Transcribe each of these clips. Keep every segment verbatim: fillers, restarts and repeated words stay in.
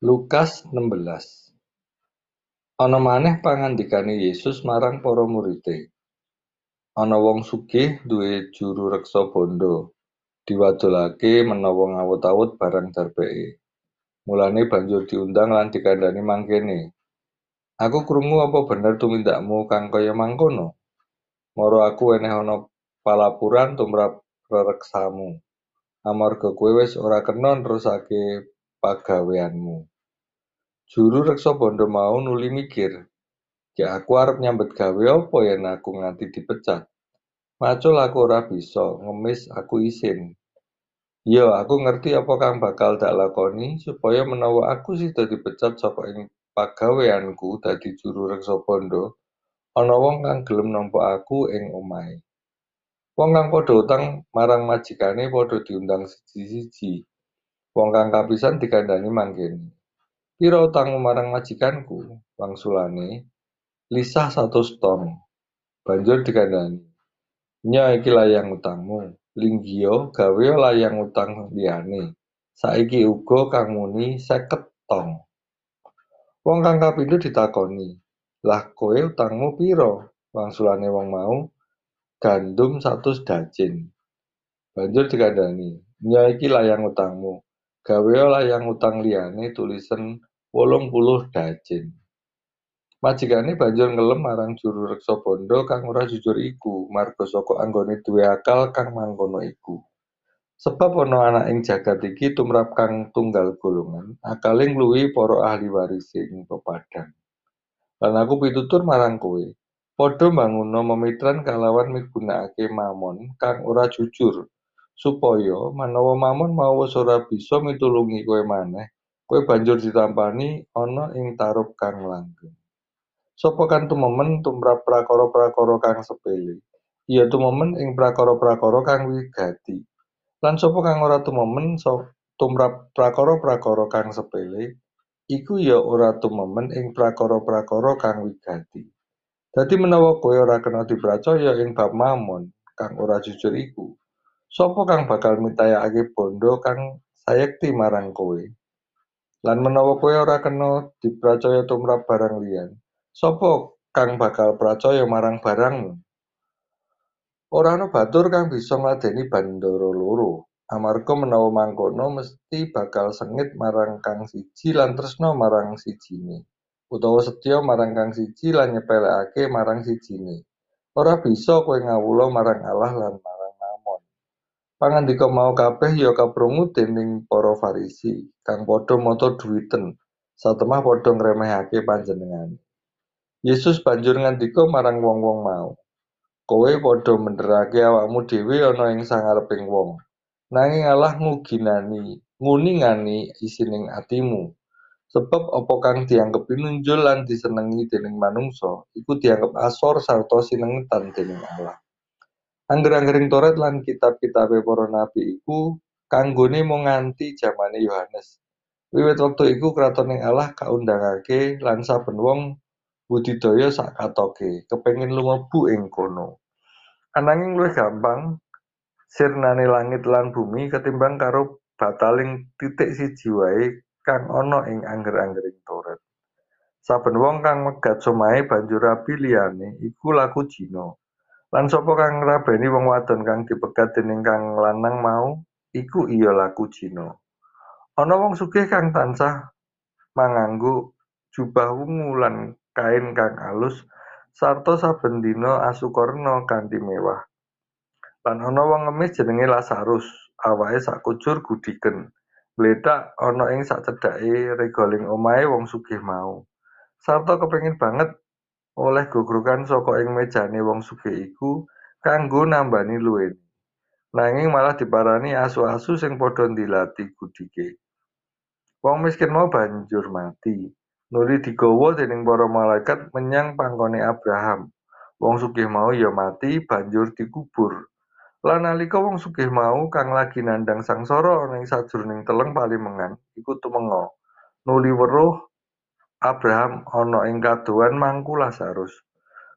Lukas enam belas. Ana maneh pangandikane Yesus marang para murid-e. Ana wong sugih duwe juru reksa bondo, diwadolake menawa ngawut-awut barang darbeke. Mulane banjur diundang lan dikandhani mangkene. Aku krungu apa bener tumindakmu kang kaya mangkono? Moro aku eneh ana palapuran tumrap rereksamu. Amarga kowe wis ora kena nerusake pagaweanmu. Juru reksa bondo mau nuli mikir, ya aku arep nyambet gawe apa yen aku nganti dipecat. Macul aku ora bisa, ngemis aku isin. Yo, aku ngerti apa kang bakal tak lakoni supaya menawa aku sida dipecat saka ing pagaweanku dadi juru reksa bondo, ana wong kang gelem nampa aku ing omahe. Wong kang padha utang marang majikane padha diundang siji-siji. Wong kang kapisan dikandhani mangkene. Piro utangmu marang majikanku? Wangsulane lisah satu ton. Banjur dikandhani. Nya iki layang utangmu. Linggio gawe layang utang liyane. Saiki uga kang muni seket ton. Wong kang kapindho ditakoni. Lah kowe utangmu piro? Wangsulane wong mau gandum satu dajin. Banjur dikandhani. Nya iki layang utangmu. Gawe layang utang liyane tulisan wolung puluh dajin. Majikane banjur ngelem marang juru reksa bondo kang ora jujur iku, marga saka anggone duwe akal kang mangkono iku. Sebab ana anak ing jagat iki tumrap kang tunggal golongan, akale ngluwihi para ahli waris ing pepadang. Lan aku pitutur marang kowe, padha mbanguno memitran kalawan migunakake mamon kang ora jujur, supaya menawa mamon mau wis ora bisa mitulungi kowe maneh, kowe banjur ditampani ana ing tarub kang langgeng. Sapa kan tumemen tumrap prakara-prakara kang sepele, iya tumemen ing prakara-prakara kang wigati. Lan sapa kang ora tumemen so, tumrap prakara-prakara kang sepele, iku ya ora tumemen ing prakara-prakara kang wigati. Dadi menawa kowe ora kena dipercaya ing bab mamon kang ora jujur iku, sapa kang bakal mitayakake bondo kang sayekti marang kowe? Lan menawa kowe ora kena dipercaya tumrap barang liyan, sapa kang bakal percaya marang barangmu? Ora ana batur kang bisa ngladeni bandara loro, amarga menawa mangkono mesti bakal sengit marang kang siji lan tresna marang sijine, utawa setya marang kang siji lan nyepelekake marang sijine. Ora bisa kowe ngawula marang Allah lan pangandika mau kabeh ya kaprungu dening para Farisi kang padha mata duwiten satemah padha ngremehake panjenengan. Yesus banjur ngandika marang wong-wong mau, kowe padha menderake awakmu dhewe ana ing sangareping wong, nanging Allah nguginani nguningani isining atimu. Sebab apa kang dianggep pinunjul lan disenengi dening manungsa iku dianggep asor sarta sinengetan dening Allah. Angger-anggering Toret lan kitab-kitabe para nabi iku kanggone mung nganti jamane Yohanes. Wiwit wektu iku kratoning Allah kaundhangake lan saben wong budidaya sak katoke kepengin lumebu ing kono. Ananging luwih gampang sirnane langit lan bumi ketimbang karo bataling titik siji wae kang ana ing angger-anggering Toret. Saben wong kang megat somahe banjur rabi liyane iku laku jina. Lan sapa kang ngrabeni wong wadon kang dipegat dening kang lanang mau, iku iya laku jina. Ana wong sugih kang tansah manganggo jubah wungu lan kain kang alus, sarta saben dina asukarna kanthi mewah. Lan ana wong ngemis jenenge Lazarus, awake sakujur gudiken, mlethak ana ing sacedhake regoling omahe wong sugih mau. Sarta kepengin banget oleh gogrukan saka ing mejane wong sugih iku kanggo nambani luwih, nanging malah diparani asu-asu sing padha ndilati gudike. Wong miskin mau banjur mati, nuli digawa dening para malaikat menyang pangkone Abraham. Wong sugih mau ya mati banjur dikubur. Lan nalika wong sugih mau kang lagi nandhang sangsara ana ing sajroning teleng palimengan iku tumenga, nuli weruh Abraham ana ing kaduhan mangku Lazarus.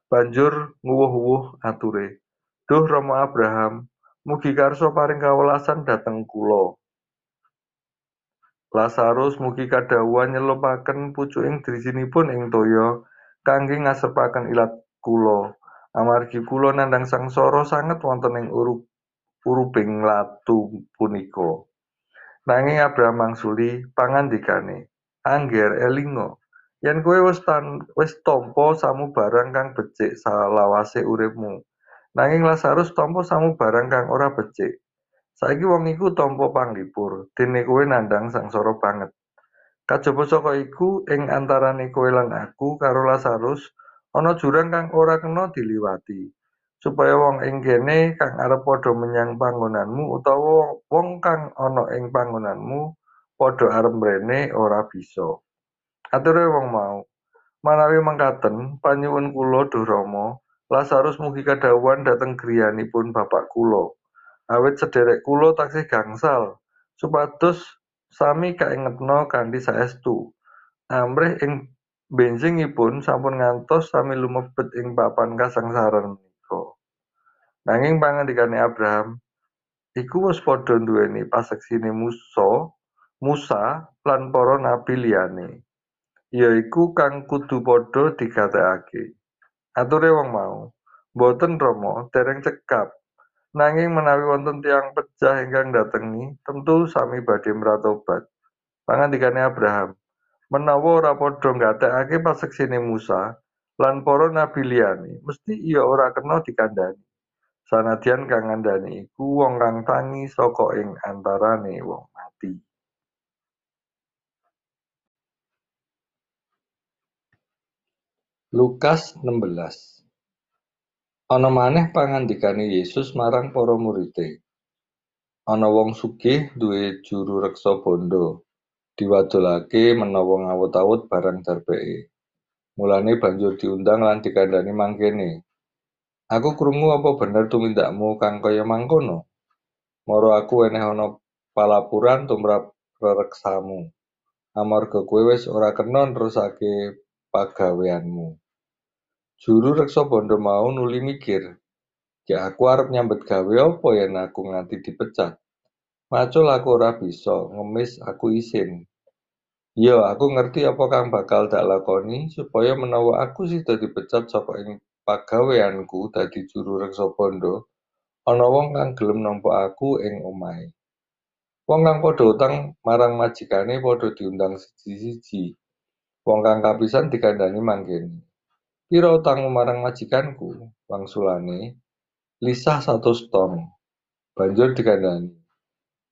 Banjur nguwuh-uwuh ature, "Duh Rama Abraham, mugi karsa paring kawelasan dhateng kula. Lazarus mugi kadhawuhan nyelupaken pucuking drisinipun ing toya kangge ngasepaken ilat kula. Amargi kula nandhang sangsara sanget wonten ing urup uruping latu punika. Nanging Abraham mangsuli pangandikane, "Angger elinga, yen kowe wis wis tampa samu barang kang becik salawase uripmu. Nanging Lazarus tampa samu barang kang ora becik. Saiki wong iku tampa panglipur, dene kowe nandhang sangsara banget. Kajaba saka iku ing antarane kowe lan aku karo Lazarus ana jurang kang ora kena diliwati, supaya wong ing kene kang arep padha menyang panggonanmu utawa wong kang ana ing panggonanmu padha arep mrene ora bisa. Aturé wong mau, manawi mangkaten panyuwun kula Duh Rama, Lazarus mugi kadhawuhan dhateng griyanipun bapak kula. Awit sederek kula taksih gangsal, supados sami kaingetna kanthi saestu. Amrih ing benjingipun sampun ngantos sami lumebet ing papan kasangsaran menika." Nanging pangandikane Abraham iku wis padha duweni paseksine Musa, Musa lan para nabi liyane, yaiku kang kudu padha digatekake. Aturé wong mau, boten Rama dereng cekap. Nanging menawi wonten tiyang pejah ingkang datengi, tentu sami badhe mratobat. Pangandikane Abraham, menawa ora padha nggatekake paseksine Musa lan para nabi liyane, mesti iya ora kena dikandhani. Sanadyan kang ngandhani iku wong kang tangi saka ing antarane wong mati. Lukas enam belas. Ana maneh pangandikane Yesus marang para murid-e. Ana wong sugih duwe juru reksa bondo, diwadolake menawa ngawut-awut barang darbeke. Mulane banjur diundang lan dikandhani mangkene, "Aku krungu apa bener tumindakmu kang kaya mangkono? Moro aku eneh ana palapuran tumrap rereksamu, amarga kowe wis ora kena nerusake pagaweanmu." Juru reksa bondo mau nuli mikir, "Ya aku arep nyambet gawe apa yen aku nganti dipecat? Macul aku ora bisa, ngemis aku isin. Ya aku ngerti apa kang bakal tak lakoni supaya menawa aku sida dipecat saka ing pagaweanku dadi juru reksa bondo, ana wong kang gelem nampa aku ing omahe." Wong kang padha utang marang majikane padha diundang siji-siji. Wong kang kapisan dikandhani mangkene, "Piro utangmu marang majikanku?" Wangsulane, "Lisah satus ton. Banjur dikandhani,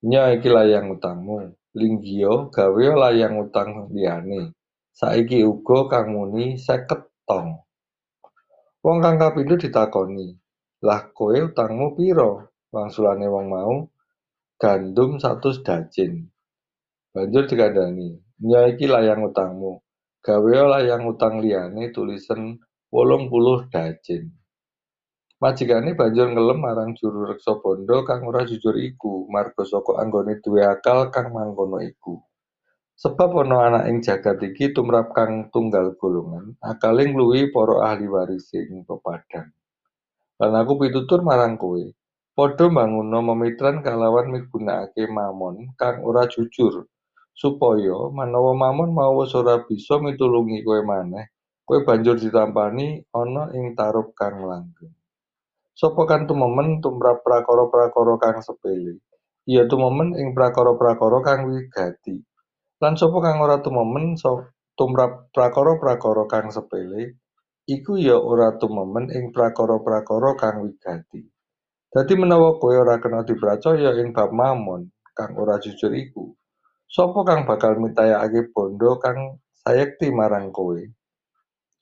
"Nya iki layang utangmu, linggiya gawe layang utang liyane. Saiki uga kang muni seket ton. Wong kang kapindho ditakoni, "Lah kowe utangmu piro?" Wangsulane wong mau, "Gandum satus dajin. Banjur dikandhani, "Nya iki layang utangmu, gawe layang utang liyane tulisen wolung puluh dajin. Majikane banjur ngelem marang juru reksa bondo kang ora jujur iku, marga saka anggone duwe akal kang mangkono iku. Sebab ana anak ing jagat iki tumrap kang tunggal golongan, akale ngluwihi para ahli waris ing pepadang. Lan aku pitutur marang kowe, padha mbangunna memitran kalawan migunakake mamon kang ora jujur, supaya menawa mamon mau wis ora bisa mitulungi kowe maneh, kowe banjur ditampani ana ing tarub kang langgeng. Sapa kan tumemen tumrap prakara-prakara kang sepele, iya tumemen ing prakara-prakara kang wigati. Lan sapa kang ora tumemen tumrap prakara-prakara kang sepele, iku ya ora tumemen ing prakara-prakara kang wigati. Dadi menawa kowe ora kena dipercaya ing bab mamon kang ora jujur iku, sapa kang bakal mitayakake bondo kang sayekti marang kowe?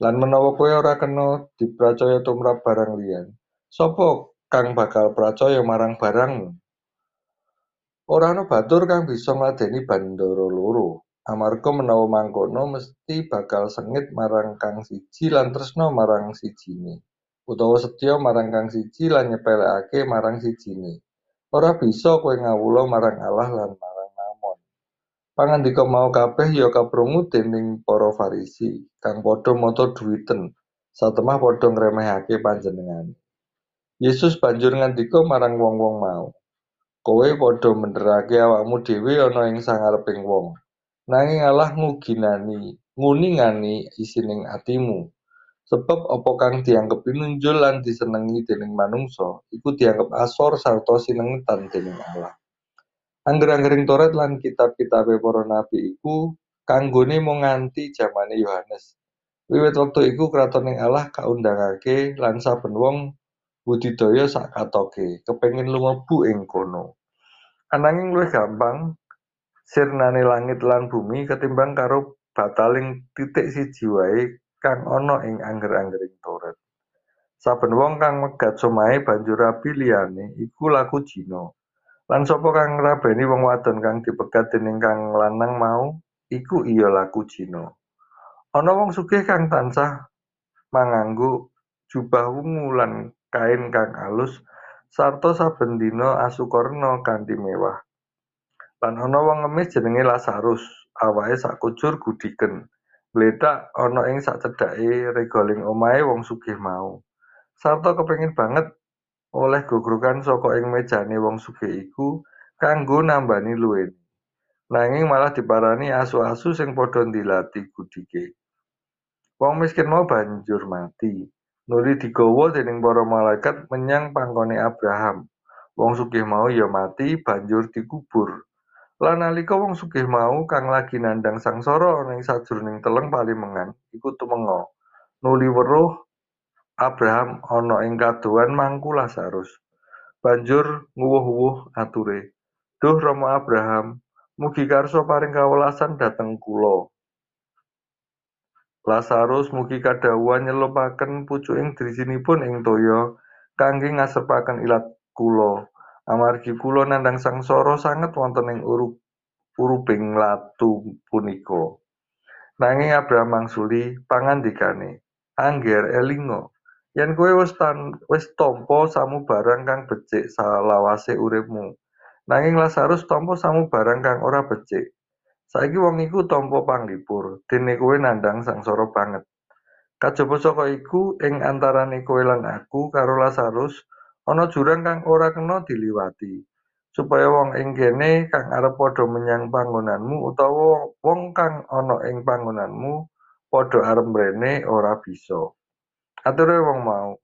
Lan menawa kowe ora kena dipercaya tumrap barang liyan, sapa kang bakal percaya marang barangmu? Ora ana batur kang bisa ngladeni bandara loro, amarga menawa mangkono mesti bakal sengit marang kang siji lan tresna marang sijine, utawa setya marang kang siji lan nyepelekake marang sijine. Ora bisa kowe ngawula marang Allah lan pangandika mau kabeh ya kaprungu dening para Farisi kang padha mata duwiten satemah padha ngremehake panjenengane. Yesus banjur ngandika marang wong-wong mau, "Kowe padha mendherake awakmu dhewe ana ing sangareping wong, nanging Allah nguginani, nguningani isining atimu. Sebab apa kang dianggep pinunjul lan disenengi dening manungsa, iku dianggep asor sarta sinengetan dening Allah. Angger-anggering Taurat lan kitab-kitabe para nabi iku kanggone mung nganti jamane Yohanes. Wiwit wektu iku kratoning Allah kaundangake lan saben wong budidaya sak katoke kepengin lumebu ing kono. Ananging luwih gampang sirnane langit lan bumi ketimbang karo bataling titik siji wae kang ana ing angger-anggering Taurat. Saben wong kang megat somahe banjur rabi liyane iku laku jina. Lan sapa kang ngrabeni wong wadon kang dipegat dening kang lanang mau iku iya laku jina. Ana wong sugih kang tansah manganggo jubah wungu lan kain kang alus sarta saben dina asukarna kanthi mewah. Lan ana wong ngemis jenenge Lazarus, awake sakujur gudiken, bledak ana ing sacedhake regoling omahe wong sugih mau. Sarta kepengin banget oleh gogrukan saka ing mejane wong sugih iku kanggo nambani luwih. Nanging malah diparani asu-asu sing padha ndilati gudike. Wong miskin mau banjur mati, nuli digawa dening para malaikat menyang pangkone Abraham. Wong sugih mau ya mati banjur dikubur. Lan nalika wong sugih mau kang lagi nandang sangsara ana ing sajroning teleng palimengan, iku tumenga. Nuli weruh Abraham ana ing kaduan mangku Lazarus. Banjur nguwuh-uwuh ature. Duh Rama Abraham, mugi karso paring kawelasan dhateng kula. Lazarus mugi kadhawuhan nyelupaken pucuking drisinipun ing toya kangge ngasepaken ilat kula. Amargi kula nandhang sangsara sanget wonten ing urup uruping latu punika. Nanging Abraham mangsuli pangandikane, "Angger elingo, yen kowe wis wis tampa samu barang kang becik salawase uripmu. Nanging Lazarus tampa samu barang kang ora becik. Saiki wong iku tampa panglipur, dene kowe nandhang sangsara banget. Kajaba saka iku ing antarane kowe lan aku karo Lazarus ana jurang kang ora kena diliwati. Supaya wong ing kene kang arep padha menyang panggonanmu utawa wong kang ana ing panggonanmu padha arep mrene ora bisa. Aturé wong mau,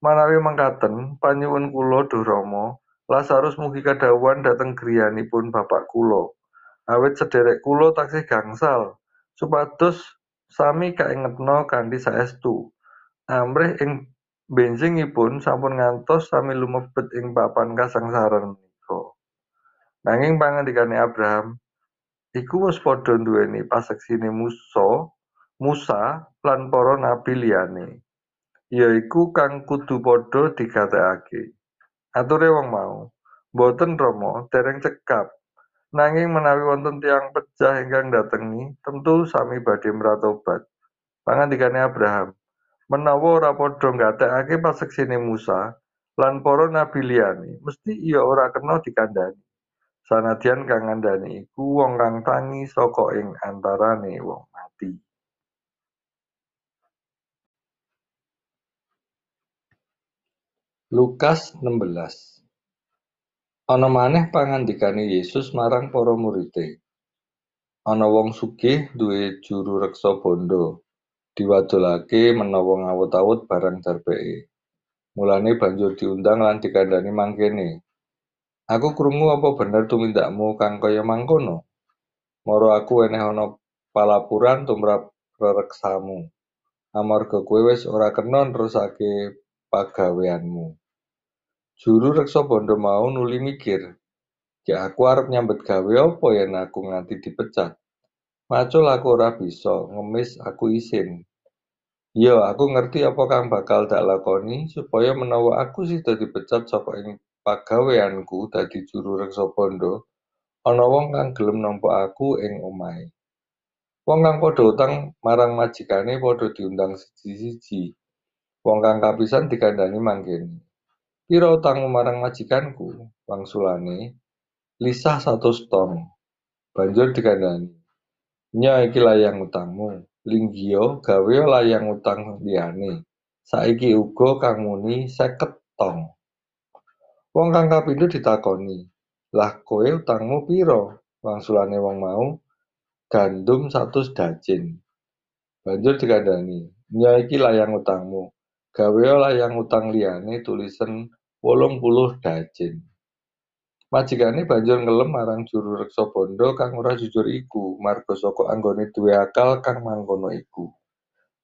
manawi mengkaten panyuwun kula Duh Rama, Lazarus mugi kadhawuhan dhateng griyanipun bapak kula. Awit sederek kula taksih gangsal, supados sami kaingetna kanthi saestu. Amrih ing benjingipun sampun ngantos sami lumebet ing papan kasangsaran menika." Nanging pangandikane Abraham iku wis padha duweni paseksine Musa, Musa lan para nabi liyane, yaiku kang kudu padha digatekake. Aturé wong mau, "Mboten Rama, dereng cekap. Nanging menawi wonten tiyang pejah ingkang datengi, tentu sami badhe mratobat." Pangandikane Abraham, "Menawa ora padha nggatekake paseksine Musa lan para nabi liyane, mesti iya ora kena dikandhani. Sanadyan kang ngandhani iku wong kang tangi saka ing antarane wong mati." Lukas enam belas. Ana maneh pangandikane Yesus marang para murid-e. Ana wong sugih duwe juru reksa bondo, diwadolake menawa ngawut-awut barang darbeke. Mulane banjur diundang lan dikandhani mangkene, "Aku krungu apa bener tumindakmu kang kaya mangkono? Moro aku eneh ana palapuran tumrap rereksamu, amarga kowe wis ora kena nerusake pagaweanmu." Juru reksa bondo mau nuli mikir, "Ya aku arep nyambet gawe apa yen aku nganti dipecat? Macul aku ora bisa, ngemis aku isin. Ya aku ngerti apa kang bakal tak lakoni supaya menawa aku sida dipecat saka ing pagaweanku dadi juru reksa bondo, ana wong kang gelem nampa aku ing omahe." Wong kang padha utang marang majikane padha diundang siji-siji. Wong kang kapisan dikandhani mangkene, "Pira utangmu marang majikanku?" Wangsulane, "Lisah satus tong. Banjur dikandhani, "Nya iki layang utangmu, linggio gawe layang utang liyane. Saiki uga kang muni seket tong. Wong kang kapindho ditakoni, "Lah kowe utangmu pira?" Wangsulane wong mau, gandum satus dajin. Banjur dikandani, "Nya iki layang utangmu. Gawe layang utang liyane tulisen wolung puluh dajin." Majikane banjur ngelem marang juru reksa bondo kang ora jujur iku, marga saka anggone duwe akal kang mangkono iku.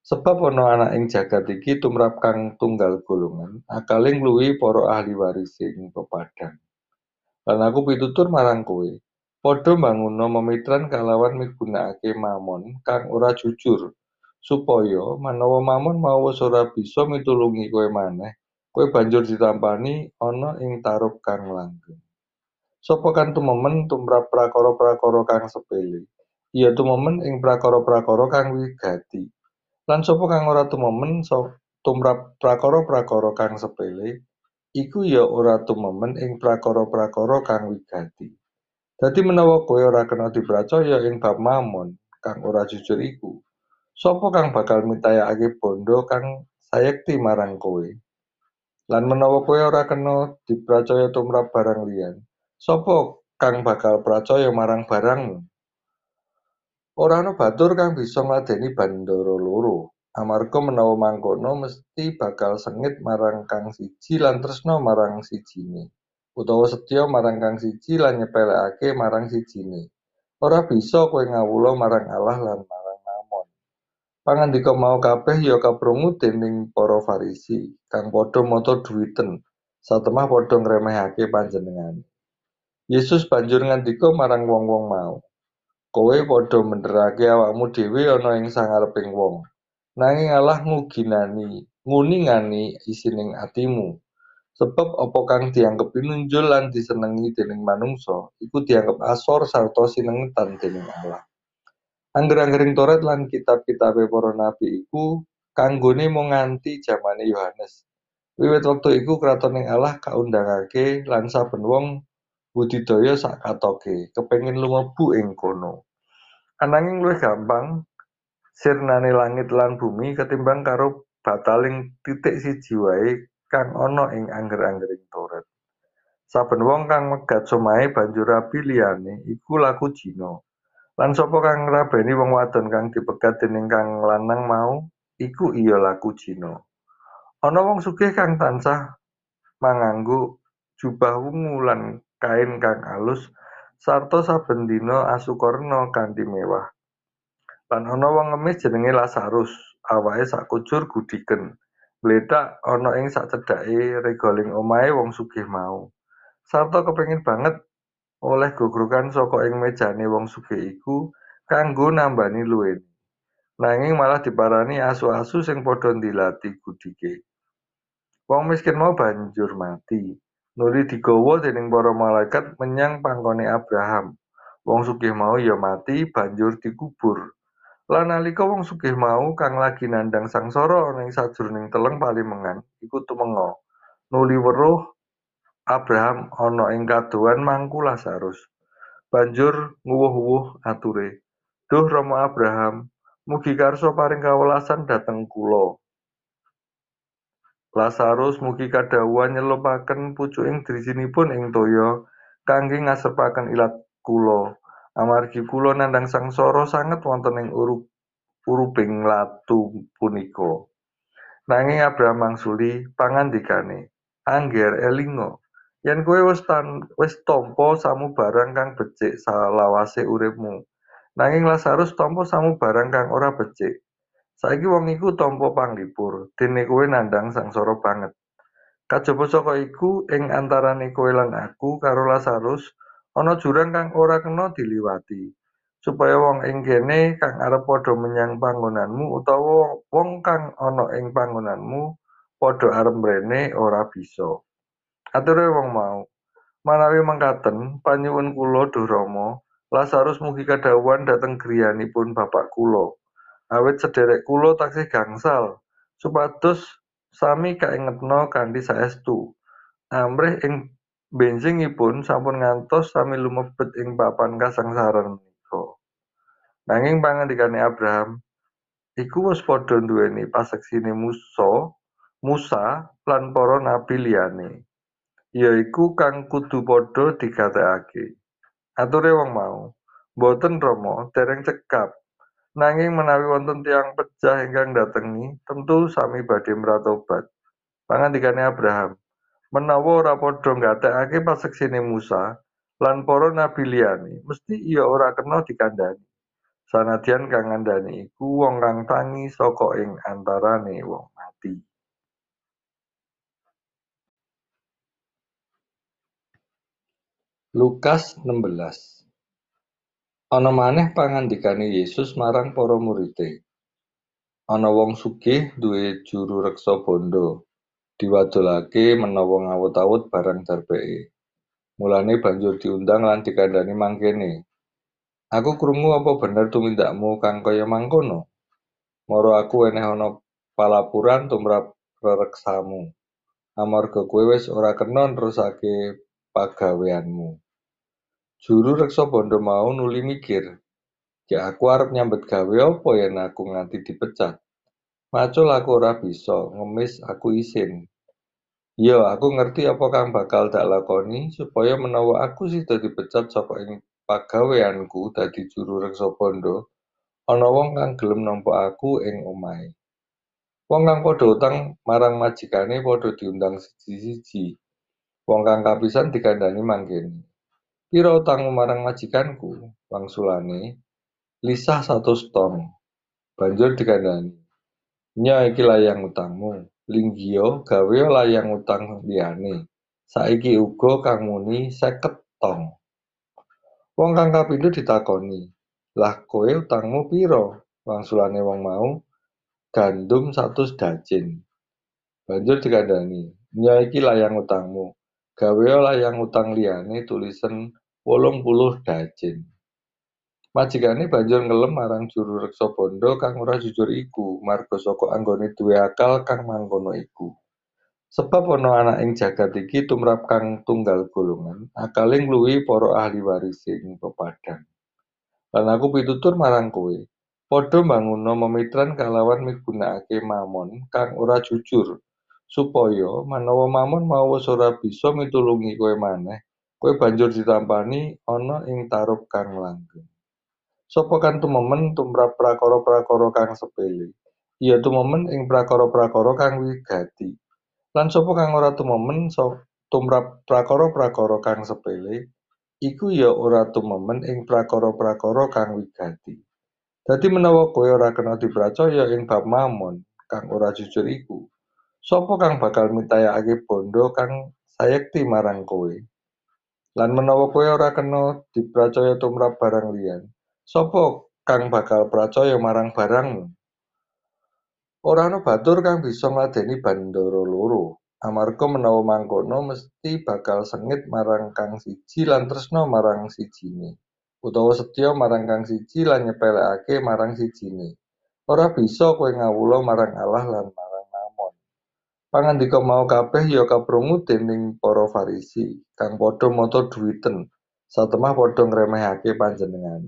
Sebab ana anak ing jagat iki tumrap kang tunggal golongan, akale ngluwi para ahli waris ing pepadang. Lan aku pitutur marang kowe, padha mbanguno memitran kalawan migunakake mamon kang ora jujur, supaya manawa mamon mau ora bisa mitulungi kowe maneh, kowe banjur ditampani ana ing tarub kang langgeng. Sapa kan tumemen tumrap prakara-prakara kang sepele, iya tumemen ing prakara-prakara kang wigati. Lan sapa kang ora tumemen tumrap prakara-prakara kang sepele, iku ya ora tumemen ing prakara-prakara kang wigati. Dadi menawa kowe ora kena dipercaya ing bab mamon kang ora jujur iku, sapa kang bakal mitayakake bondo kang sayekti marang kowe? Lan menawa kowe ora kena dipercaya tumrap barang liyan, sapa kang bakal percaya marang barangmu? Ora ana batur kang bisa ngladeni bandara loro, amarga menawa mangkono mesti bakal sengit marang kang siji lan tresna marang sijine, utawa setya marang kang siji lan nyepelekake marang sijine. Ora bisa kowe ngawula marang Allah lan marang mamon. Pangandika mau kabeh ya kaprungu dening para Farisi kang padha mata duwiten, satemah padha ngremehake panjenengan. Yesus banjur ngandika marang wong-wong mau, "Kowe padha mendherake awakmu dhewe ana ing sangareping wong, nanging Allah nguginani, nguningani isining atimu. Sebab apa kang dianggep pinunjul lan disenengi dening manungsa, iku dianggep asor sarta sinengetan dening Allah. Angger-anggering Taurat lan kitab-kitabe para nabi iku kanggone mung nganti jamane Yohanes. Wiwit wektu iku kratoning Allah kaundhangake lan saben wong budidaya sak katoke kepengin lumebu ing kono. Ananging luwih gampang sirnane langit lan bumi ketimbang karo bataling titik siji wae kang ana ing angger-anggering Taurat. Saben wong kang megat somahe banjur rabi liyane iku laku jina. Lan sapa kang ngrabeni wong wadon kang dipegat dening kang lanang mau, iku iya laku jina. Ana wong sugih kang tansah manganggo jubah wungu lan kain kang alus sarta saben dina asukarna kanthi mewah. Lan ana wong ngemis jenenge Lazarus, awake sakujur gudiken. Bledak ana ing sacedhake regoling omahe wong sugih mau, sarta kepengin banget oleh gogrukan saka ing mejane wong sugih iku kanggo nambani luwih. Nanging malah diparani asu-asu sing padha ndilati gudike. Wong miskin mau banjur mati, nuli digawa dening para malaikat menyang pangkone Abraham. Wong sugih mau ya mati banjur dikubur. Lan nalika wong sugih mau kang lagi nandang sangsara ana ing sajroning teleng palimengan iku tumenga, nuli weruh Abraham ana ing kadohan mangku Lazarus. Banjur nguwuh-uwuh ature, "Duh Rama Abraham, mugi karso paring kawelasan dhateng kula. Lazarus mugi kadhawuhan nyelupaken pucuking drisinipun ing toya kangge ngasepaken ilat kula. Amargi kula nandang sangsara sanget wonten ing urup uruping latu punika." Nanging Abraham mangsuli pangandikane, "Angger elinga, yen kowe wis wis tampa samu barang kang becik salawase uripmu, nanging Lazarus tampa samu barang kang ora becik. Saiki wong iku tampa panglipur, dene kowe nandang sangsara banget. Kajaba saka iku ing antarane kowe lan aku karo Lazarus ana jurang kang ora kena diliwati, supaya wong ing kene kang arep padha menyang panggonanmu utawa wong kang ana ing panggonanmu padha arep mrene ora bisa." Ature wong mau, "Manawi mengkaten panyuwun kula Duh Rama, Lazarus mugi kadhawuhan dhateng griyanipun bapak kula. Awit sederek kula taksih gangsal, supados sami kaingetna kanthi saestu. Amrih ing benjingipun sampun ngantos sami lumebet ing papan kasangsaran menika." Nanging pangandikane Abraham iku wis padha duweni paseksine Musa, Musa lan para nabi liyane, yaiku kang kudu padha digatekake. Ature wong mau, Boten Romo, dereng cekap. Nanging menawi wonten tiang pejah ingkang datengi, tentu sami badhe mratobat. Pangandikane Abraham, menawa ora padha ngatekake paseksine Musa lan para nabi liyane, mesti iya ora kena dikandhani. Sanadyan kang ngandhani iku wong kang tangi saka ing antarane wong mati. Lukas enam belas. Ana maneh pangandikane Yesus marang para murid-e. Ana wong sugih duwe juru reksa bondo, diwadolake menawa ngawut-awut barang darbeke. Mulane banjur diundang lan dikandhani mangkene. Aku krungu apa bener tumindakmu kang kaya mangkono? Moro aku eneh ana palapuran tumrap rereksamu. Amarga kowe wis ora kena nerusake pagaweanmu. Juru reksa bondo mau nuli mikir, ya aku arep nyambet gawe apa yen aku nganti dipecat. Macul aku ora bisa, ngemis aku isin. Yo, aku ngerti apa kang bakal tak lakoni supaya menawa aku sida dipecat saka ing pagaweanku dadi juru reksa bondo, ana wong kang gelem nampa aku ing omahe. Wong kang padha utang marang majikane padha diundang siji-siji. Wong kang kapisan dikandhani mangkene. Piro utangmu marang majikanku, wangsulane, lisah satu ton. Banjur dikandhani, nya iki layang utangmu, linggio gawe layang utang liyane. Saiki uga kang muni seket ton. Wong kang kapindho ditakoni, lah kowe utangmu piro? Wangsulane wong mau, gandum satu dajin. Banjur dikandhani, nya iki layang utangmu, gawe layang utang liyane tulisan wolong puluh dajin. Majikane banjur ngelem marang juru reksa bondo kang ora jujur iku, marga saka anggone duwe akal kang mangkono iku. Sebab ana anak ing jagat iki tumrap kang tunggal golongan, akale ngluwi para ahli waris ing pepadang. Lan aku pitutur marang kowe, padha mbanguno memitran kalawan migunakake mamon kang ora jujur, supaya menawa mamon mau wis ora bisa mitulungi kowe maneh. Kowe banjur ditampani ana ing tarub kang langgeng. Sapa kan tumemen tumrap prakara-prakara kang sepele, iya tumemen ing prakara-prakara kang wigati. Lan sapa kang ora tumemen so, tumrap prakara-prakara kang sepele, iku ya ora tumemen ing prakara-prakara kang wigati. Dadi menawa kowe ora kena dipercaya ing bab mamon kang ora jujur iku, sapa kang bakal mitayakake bondo kang sayekti marang kowe? Lan menawa kowe ora kena dipercaya tumrap barang liyan, sapa kang bakal percaya marang barangmu? Ora ana batur kang bisa ngladeni bandara loro, amarga menawa mangkono mesti bakal sengit marang kang siji lan tresna marang sijine, utawa setya marang kang siji lan nyepelekake marang sijine. Ora bisa kowe ngawula marang Allah lan marang mamon. Pangandika mau kabeh ya kaprungu dening para Farisi kang padha mata duwiten, satemah padha ngremehake panjenengan.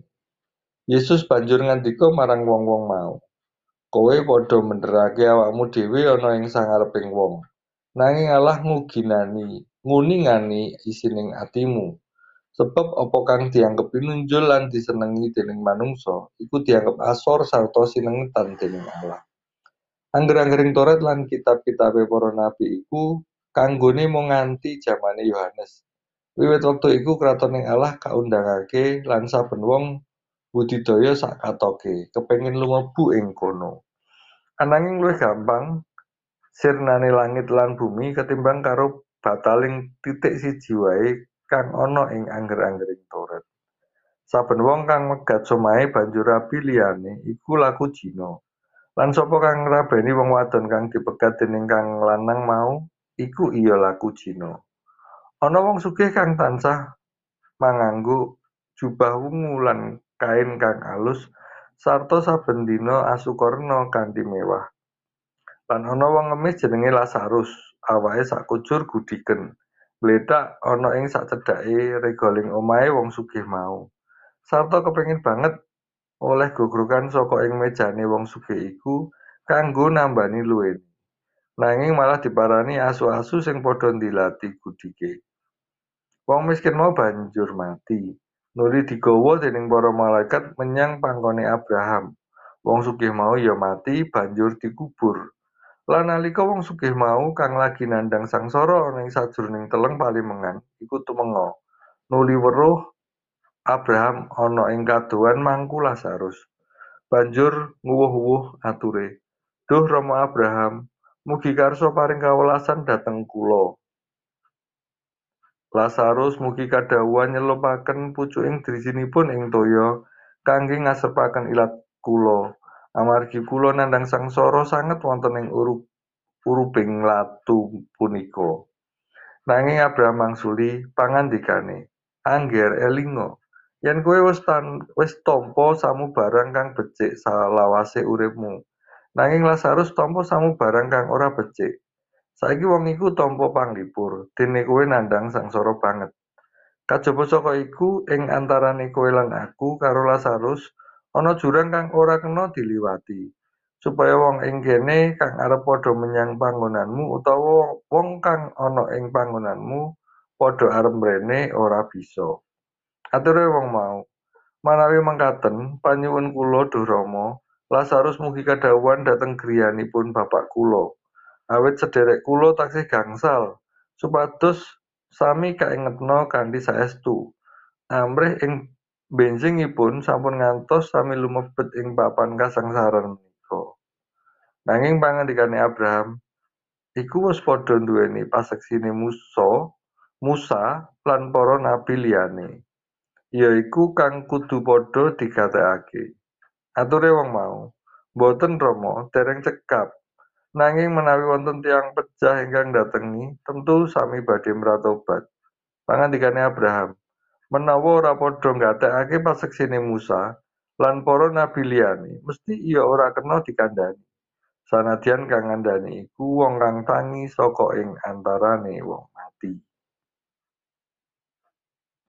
Yesus banjur ngandika marang wong-wong mau, kowe padha menderake awakmu dhewe ana ing sangareping wong, nanging Allah nguginani, nguningani isining atimu. Sebab apa kang dianggep pinunjul lan disenengi dening manungsa, iku dianggep asor sarta sinengetan dening Allah. Angger-anggering Toret lan kitab-kitabe para nabi iku kanggone mung nganti jamane Yohanes. Wiwit wektu iku kratoning Allah kaundhangake lan saben wong budidaya sak katoke kepengin lumebu ing kono. Ananging luwih gampang sirnane langit lan bumi ketimbang karo bataling titik siji wae kang ana ing angger-anggering Toret. Saben wong kang megat somahe banjur rabi liyane iku laku jina. Lan sapa kang ngrabeni wong wadon kang dipegat dening kang lanang mau, iku iya laku jina. Ana wong sugih kang tansah manganggo jubah wungu lan kain kang alus sarta saben dina asukarna kanthi mewah. Lan ana wong ngemis jenenge Lazarus, awake sakujur gudiken, mletak ana ing sacedhake regoling omahe wong sugih mau. Sarta kepengin banget oleh gogrukan saka ing mejane wong sugih iku kanggo nambani luwih. Nanging malah diparani asu-asu sing padha ndilati gudike. Wong miskin mau banjur mati. nuli digawa dening para malaikat menyang pangkone Abraham. Wong sugih mau ya mati banjur dikubur. Lan nalika wong sugih mau kang lagi nandang sangsara ning sajroning teleng palimengan iku tumenga. Nuli weruh Abraham ana ing kadoan mangku Lazarus. Banjur nguwuh-uwuh ature. Duh Rama Abraham, mugi karso paring kawelasan dhateng kula. Lazarus mugi kadhawuhan nyelupaken pucuking drisinipun ing toya kangge ngasepaken ilat kula. Amargi kula nandhang sangsara sanget wonten ing urup uruping latu punika. Nanging Abraham mangsuli pangandikane, "Angger elinga, yen kowe wis wis tampa samu barang kang becik salawase uripmu. Nanging Lazarus tampa samu barang kang ora becik. Saiki wong iku tampa panglipur, dene kowe nandhang sangsara banget. Kajaba saka iku ing antarane kowe lan aku karo Lazarus ana jurang kang ora kena diliwati, supaya wong ing kene kang arep padha menyang panggonanmu utawa wong kang ana ing panggonanmu padha arep mrene ora bisa. Aturé wong mau, manawi mangkaten panyuwun kula Duh Rama, Lazarus mugi kadhawuhan dhateng griyanipun bapak kula. Awit sederek kula taksih gangsal, supados sami kaingetna kanthi saestu. Amrih ing benjingipun sampun ngantos sami lumebet ing papan kasangsaran menika." Nanging pangandikane Abraham iku wis padha duweni paseksine Musa, Musa lan para nabi liyane, yaiku kang kudu padha digatekake. Ature wong mau, boten Rama dereng cekap. Nanging menawi wonten tiyang pejah ingkang datengi, tentu sami badhe mratobat. Pangandikane Abraham, menawa ora padha nggatekake paseksine Musa lan para nabi liyane, mesti iya ora kena dikandhani. Sanadyan kang ngandhani iku wong kang tangi saka ing antarane wong mati.